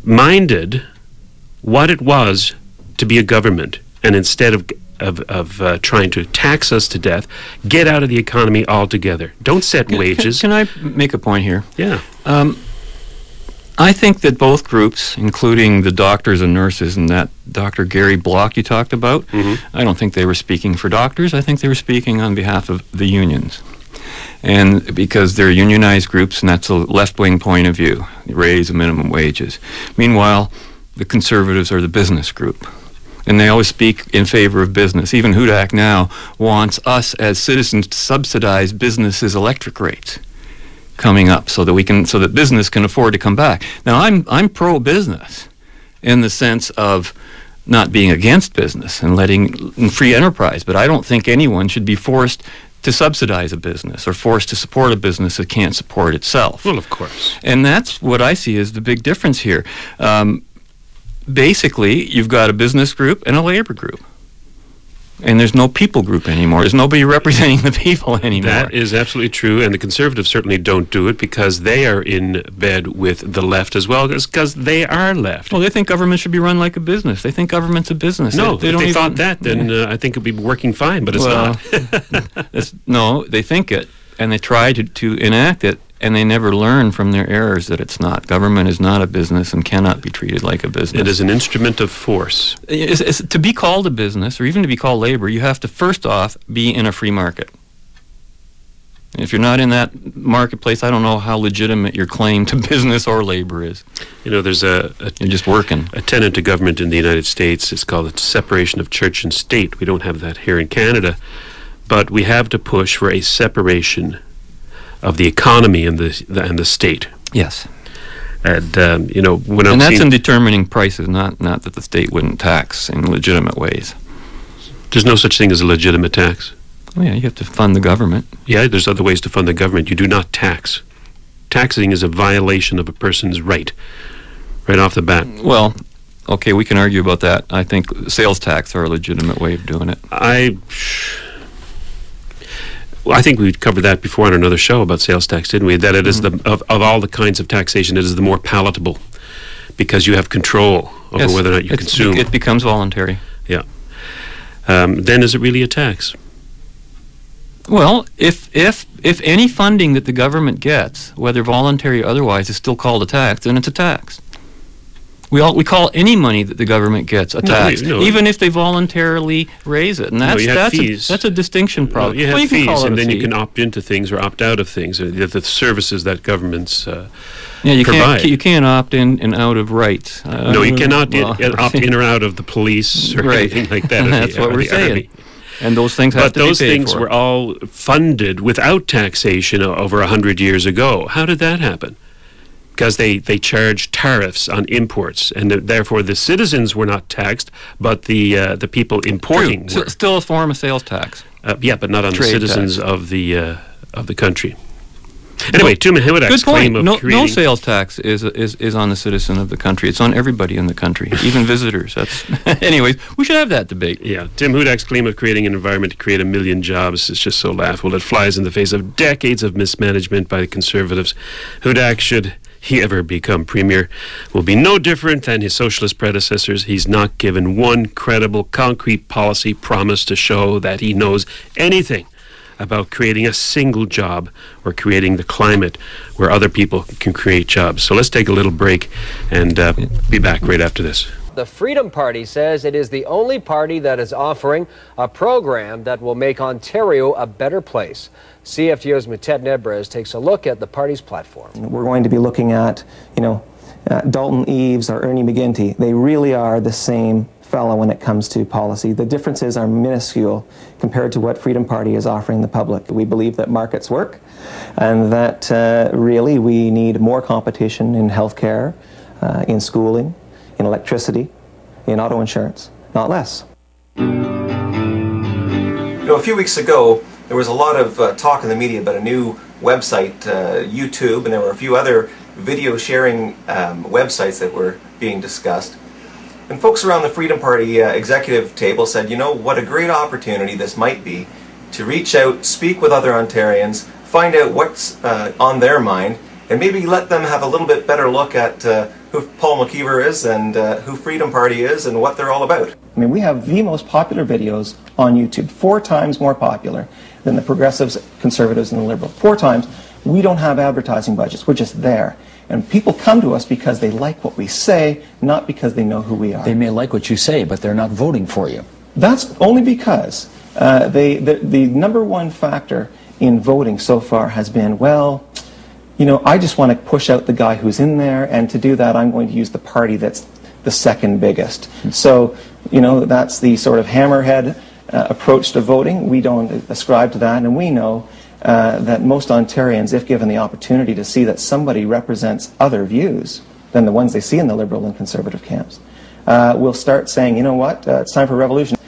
minded what it was to be a government, and instead of trying to tax us to death, get out of the economy altogether. Don't set wages. Can I make a point here? Yeah. I think that both groups, including the doctors and nurses and that Dr. Gary Block you talked about, mm-hmm. I don't think they were speaking for doctors. I think they were speaking on behalf of the unions. And because they're unionized groups, and that's a left-wing point of view, raise the minimum wages. Meanwhile, the Conservatives are the business group. And they always speak in favor of business. Even Hudak now wants us as citizens to subsidize businesses' electric rates coming up, so that business can afford to come back. Now, I'm pro-business in the sense of not being against business and letting free enterprise, but I don't think anyone should be forced to subsidize a business or forced to support a business that can't support itself. Well, of course. And that's what I see as the big difference here. Basically, you've got a business group and a labor group. And there's no people group anymore. There's nobody representing the people anymore. That is absolutely true, and the Conservatives certainly don't do it because they are in bed with the left as well, because they are left. Well, they think government should be run like a business. They think government's a business. No, if they thought that, then I think it would be working fine, but it's not. No, they think it, and they try to enact it, and they never learn from their errors that it's not. Government is not a business and cannot be treated like a business. It is an instrument of force. To be called a business, or even to be called labor, you have to first off be in a free market. And if you're not in that marketplace, I don't know how legitimate your claim to business or labor is. You know, there's you're just working. A tenet to government in the United States is called the separation of church and state. We don't have that here in Canada, but we have to push for a separation of the economy and the state. Yes. And, and that's in determining prices, not that the state wouldn't tax in legitimate ways. There's no such thing as a legitimate tax. Oh, yeah, you have to fund the government. Yeah, there's other ways to fund the government. You do not tax. Taxing is a violation of a person's right off the bat. Well, okay, we can argue about that. I think sales tax are a legitimate way of doing it. I think we covered that before on another show about sales tax, didn't we? That it is of all the kinds of taxation, it is the more palatable because you have control over whether or not you consume. It becomes voluntary. Yeah. Then is it really a tax? Well, if any funding that the government gets, whether voluntary or otherwise, is still called a tax, then it's a tax. We call any money that the government gets a tax, even if they voluntarily raise it. And that's a distinction problem. No, you have fees, and then you can opt into things or opt out of things, or the services that governments provide. You can't opt in and out of rights. No, you cannot opt in or out of the police or anything like that. That's what we're saying. Army. And those things have to be paid for. But those things were all funded without taxation over 100 years ago. How did that happen? Because they charged tariffs on imports, and therefore the citizens were not taxed, but the people importing were. So still a form of sales tax. Yeah, but not on the citizens tax. Of the country. Anyway, Tim Hudak's claim of creating... No sales tax is on the citizen of the country. It's on everybody in the country, even visitors. Anyways, we should have that debate. Yeah, Tim Hudak's claim of creating an environment to create 1 million jobs is just so laughable. It flies in the face of decades of mismanagement by the Conservatives. Hudak, should he ever become premier, will be no different than his socialist predecessors. He's not given one credible, concrete policy promise to show that he knows anything about creating a single job or creating the climate where other people can create jobs. So let's take a little break and be back right after this. The Freedom Party says it is the only party that is offering a program that will make Ontario a better place. CFU's Mutet Nebrez takes a look at the party's platform. We're going to be looking at, Dalton Eaves or Ernie McGinty. They really are the same fellow when it comes to policy. The differences are minuscule compared to what Freedom Party is offering the public. We believe that markets work and that really we need more competition in healthcare, in schooling, in electricity, in auto insurance, not less. A few weeks ago, there was a lot of talk in the media about a new website, YouTube, and there were a few other video sharing websites that were being discussed. And folks around the Freedom Party executive table said, what a great opportunity this might be to reach out, speak with other Ontarians, find out what's on their mind, and maybe let them have a little bit better look at who Paul McKeever is and who Freedom Party is and what they're all about. I mean, we have the most popular videos on YouTube, 4 times more popular than the Progressives, Conservatives, and the Liberals. 4 times. We don't have advertising budgets. We're just there. And people come to us because they like what we say, not because they know who we are. They may like what you say, but they're not voting for you. That's only because the number one factor in voting so far has been, I just want to push out the guy who's in there, and to do that, I'm going to use the party that's the second biggest. So, that's the sort of hammerhead approach to voting. We don't ascribe to that, and we know that most Ontarians, if given the opportunity to see that somebody represents other views than the ones they see in the Liberal and Conservative camps, will start saying, it's time for revolution.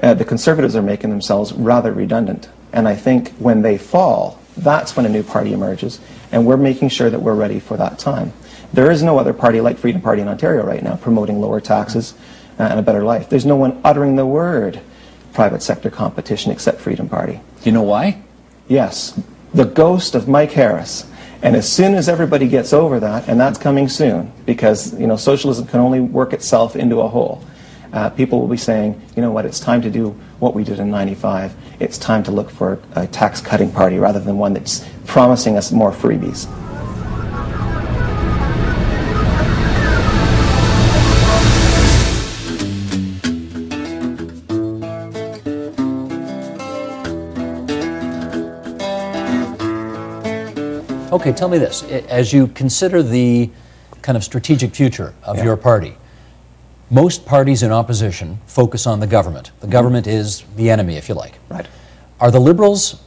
The Conservatives are making themselves rather redundant, and I think when they fall, that's when a new party emerges, and we're making sure that we're ready for that time. There is no other party like Freedom Party in Ontario right now promoting lower taxes and a better life. There's no one uttering the word private sector competition except Freedom Party. Do you know why? Yes, the ghost of Mike Harris. And as soon as everybody gets over that, and that's coming soon, because, socialism can only work itself into a hole, people will be saying, it's time to do what we did in 95. It's time to look for a tax-cutting party rather than one that's promising us more freebies. Okay, tell me this. As you consider the kind of strategic future of your party, most parties in opposition focus on the government. The government is the enemy, if you like. Right. Are the Liberals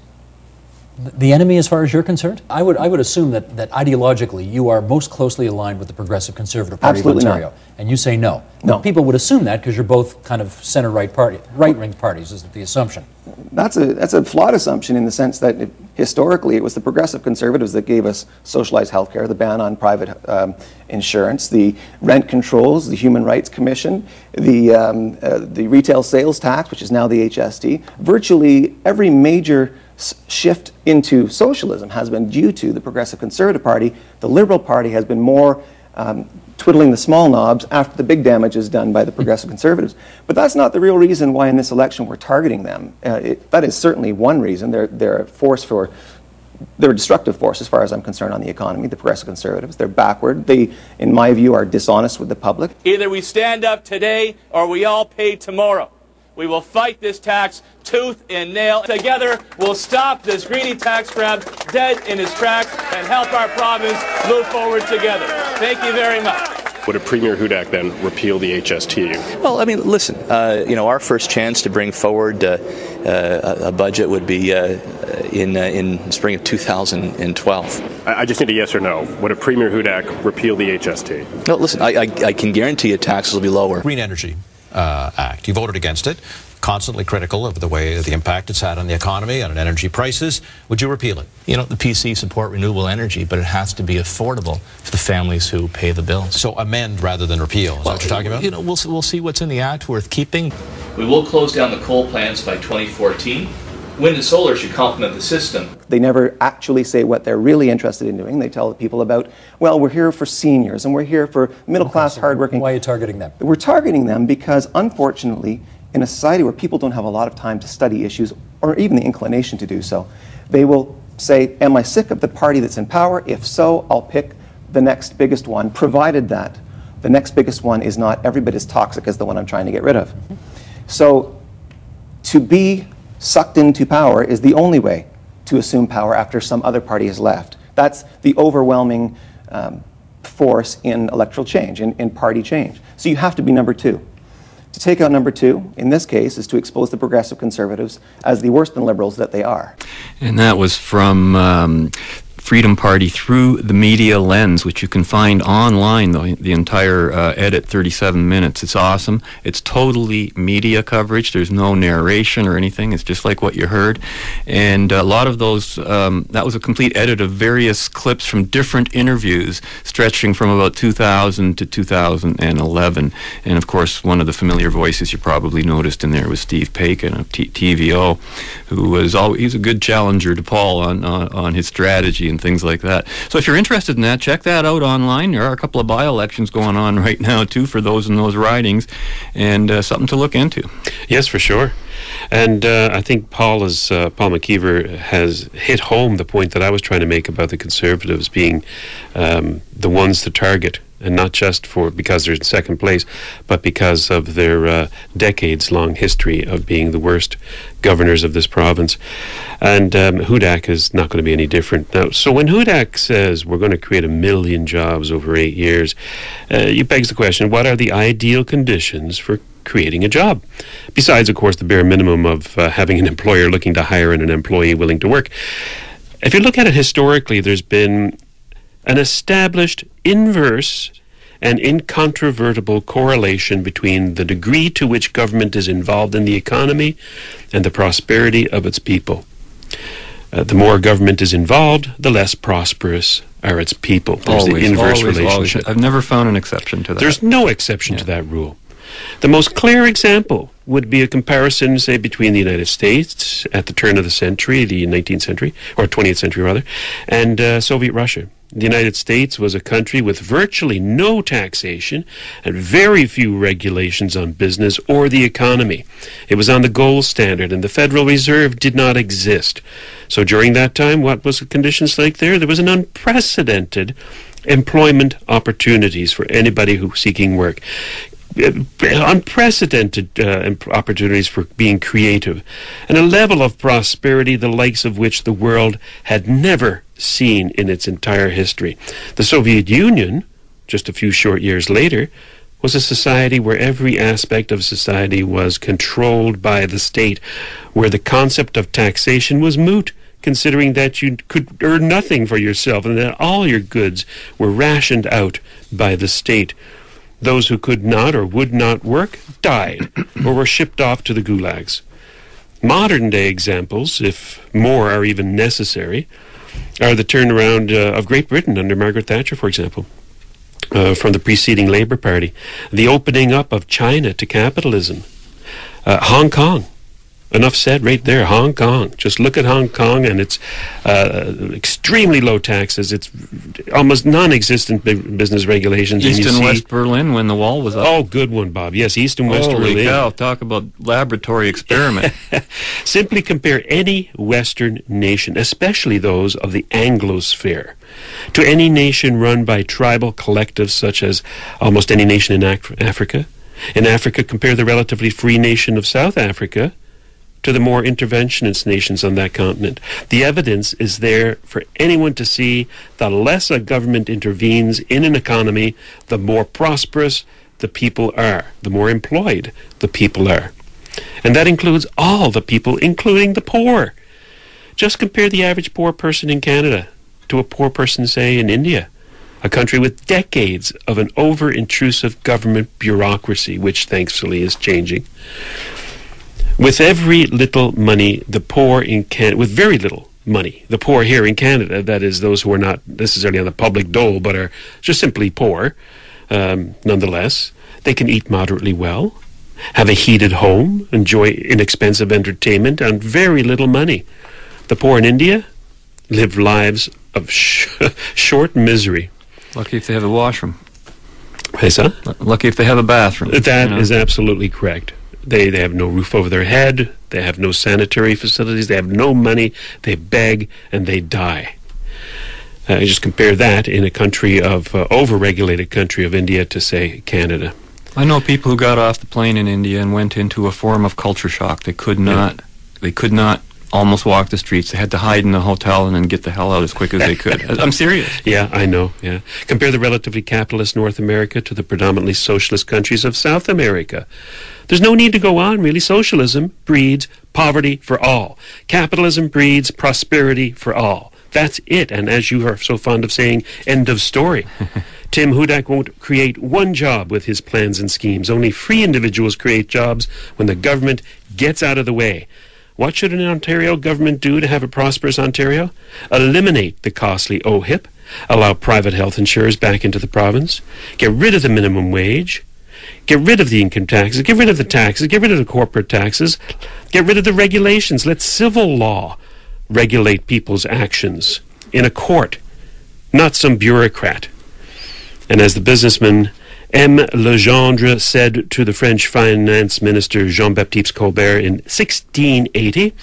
the enemy as far as you're concerned? I would assume that ideologically you are most closely aligned with the Progressive Conservative Party Absolutely of Ontario. Not. And you say no. No. But people would assume that because you're both kind of centre-right party, right-wing parties is the assumption. That's a flawed assumption in the sense that historically it was the Progressive Conservatives that gave us socialized health care, the ban on private insurance, the rent controls, the Human Rights Commission, the retail sales tax, which is now the HST. Virtually every major shift into socialism has been due to the Progressive Conservative Party. The Liberal Party has been more twiddling the small knobs after the big damage is done by the Progressive Conservatives. But that's not the real reason why in this election we're targeting them. That is certainly one reason. They're a destructive force, as far as I'm concerned, on the economy, the Progressive Conservatives. They're backward. They, in my view, are dishonest with the public. Either we stand up today or we all pay tomorrow. We will fight this tax tooth and nail. Together, we'll stop this greedy tax grab dead in its tracks and help our province move forward together. Thank you very much. Would a Premier Hudak then repeal the HST? Well, I mean, listen, our first chance to bring forward a budget would be in spring of 2012. I just need a yes or no. Would a Premier Hudak repeal the HST? No, listen, I can guarantee you taxes will be lower. Green Energy Act. You voted against it, constantly critical of the impact it's had on the economy and on energy prices. Would you repeal it? You know, the PC support renewable energy, but it has to be affordable for the families who pay the bill. So amend rather than repeal, is what you're talking about? You know, we'll see what's in the act worth keeping. We will close down the coal plants by 2014. Wind and solar should complement the system. They never actually say what they're really interested in doing. They tell the people about, well, we're here for seniors and we're here for middle-class, hardworking. Why are you targeting them? We're targeting them because, unfortunately, in a society where people don't have a lot of time to study issues or even the inclination to do so, they will say, am I sick of the party that's in power? If so, I'll pick the next biggest one, provided that the next biggest one is not every bit as toxic as the one I'm trying to get rid of. Mm-hmm. So, to be sucked into power is the only way to assume power after some other party has left. That's the overwhelming force in electoral change, in party change. So you have to be number two. To take out number two, in this case, is to expose the Progressive Conservatives as the worse than Liberals that they are. And that was from Freedom Party Through the Media Lens, which you can find online, though, the entire edit, 37 minutes. It's awesome. It's totally media coverage. There's no narration or anything. It's just like what you heard. And a lot of those, that was a complete edit of various clips from different interviews stretching from about 2000 to 2011. And, of course, one of the familiar voices you probably noticed in there was Steve Pakin of TVO, who was always a good challenger to Paul on his strategy and things like that. So if you're interested in that, check that out online. There are a couple of by-elections going on right now, too, for those in those ridings, and something to look into. Yes, for sure. And I think Paul McKeever has hit home the point that I was trying to make about the Conservatives being the ones to target, and not just because they're in second place, but because of their decades-long history of being the worst governors of this province. And Hudak is not going to be any different. Now, so when Hudak says we're going to create 1 million jobs over 8 years, it begs the question, what are the ideal conditions for creating a job, besides, of course, the bare minimum of having an employer looking to hire and an employee willing to work? If you look at it historically, there's been an established inverse and incontrovertible correlation between the degree to which government is involved in the economy and the prosperity of its people. The more government is involved, the less prosperous are its people. There's always, the inverse relationship. Always. I've never found an exception to that. There's no exception to that rule. The most clear example would be a comparison, say, between the United States at the turn of the century, the 19th century, or 20th century rather, and Soviet Russia. The United States was a country with virtually no taxation and very few regulations on business or the economy. It was on the gold standard, and the Federal Reserve did not exist. So during that time, what was the conditions like there? There was an unprecedented employment opportunities for anybody who's seeking work. Unprecedented opportunities for being creative, and a level of prosperity the likes of which the world had never seen in its entire history. The Soviet Union, just a few short years later, was a society where every aspect of society was controlled by the state, where the concept of taxation was moot, considering that you could earn nothing for yourself and that all your goods were rationed out by the state. Those who could not or would not work died or were shipped off to the gulags. Modern-day examples, if more are even necessary, are the turnaround of Great Britain under Margaret Thatcher, for example, from the preceding Labour Party, the opening up of China to capitalism, Hong Kong. Enough said right there, Hong Kong. Just look at Hong Kong and its extremely low taxes, its almost non-existent business regulations. East and West Berlin when the wall was up. Oh, good one, Bob. Yes, East and West Berlin. Holy cow, talk about laboratory experiment. Simply compare any Western nation, especially those of the Anglosphere, to any nation run by tribal collectives such as almost any nation in Africa. In Africa, compare the relatively free nation of South Africa to the more interventionist nations on that continent. The evidence is there for anyone to see. The less a government intervenes in an economy, the more prosperous the people are, the more employed the people are. And that includes all the people, including the poor. Just compare the average poor person in Canada to a poor person, say, in India, a country with decades of an over-intrusive government bureaucracy, which thankfully is changing. With very little money, the poor in Canada, with very little money, the poor here in Canada, that is, those who are not necessarily on the public dole, but are just simply poor, nonetheless, they can eat moderately well, have a heated home, enjoy inexpensive entertainment, and very little money. The poor in India live lives of short misery. Lucky if they have a washroom. Hey, sir? Lucky if they have a bathroom. That is absolutely correct. They have no roof over their head, they have no sanitary facilities, they have no money, they beg, and they die. Just compare that in a country of, over-regulated country of India to, say, Canada. I know people who got off the plane in India and went into a form of culture shock. They could not almost walk the streets. They had to hide in a hotel and then get the hell out as quick as they could. I'm serious. Yeah, I know, yeah. Compare the relatively capitalist North America to the predominantly socialist countries of South America. There's no need to go on, really. Socialism breeds poverty for all. Capitalism breeds prosperity for all. That's it. And as you are so fond of saying, end of story. Tim Hudak won't create one job with his plans and schemes. Only free individuals create jobs when the government gets out of the way. What should an Ontario government do to have a prosperous Ontario? Eliminate the costly OHIP. Allow private health insurers back into the province. Get rid of the minimum wage. Get rid of the income taxes, get rid of the taxes, get rid of the corporate taxes, get rid of the regulations. Let civil law regulate people's actions in a court, not some bureaucrat. And as the businessman M. Legendre said to the French finance minister Jean-Baptiste Colbert in 1680,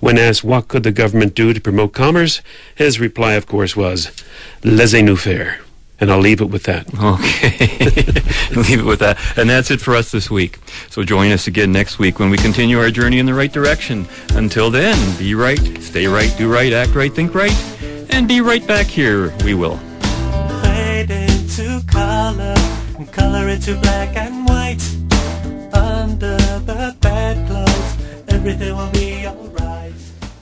when asked what could the government do to promote commerce, his reply, of course, was, laissez-nous faire. And I'll leave it with that. Okay. Leave it with that. And that's it for us this week. So join us again next week when we continue our journey in the right direction. Until then, be right, stay right, do right, act right, think right. And be right back here. We will. Fade into color and color into black and white. Under the bedclothes, everything will be all right.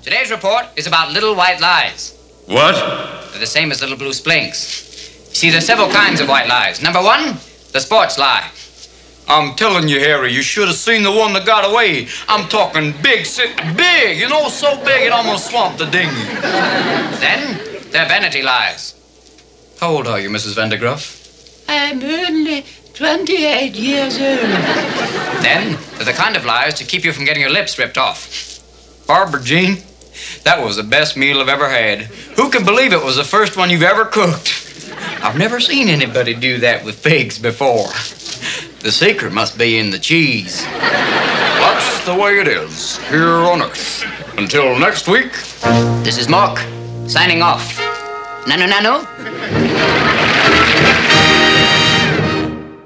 Today's report is about little white lies. What? They're the same as little blue splinks. See, there's several kinds of white lies. Number one, the sports lie. I'm telling you, Harry, you should have seen the one that got away. I'm talking big, you know, so big it almost swamped the dinghy. Then, they're vanity lies. How old are you, Mrs. Vandergruff? I'm only 28 years old. Then, they're the kind of lies to keep you from getting your lips ripped off. Barbara Jean, that was the best meal I've ever had. Who can believe it was the first one you've ever cooked? I've never seen anybody do that with figs before. The secret must be in the cheese. That's the way it is here on Earth. Until next week. This is Mark, signing off. Nano.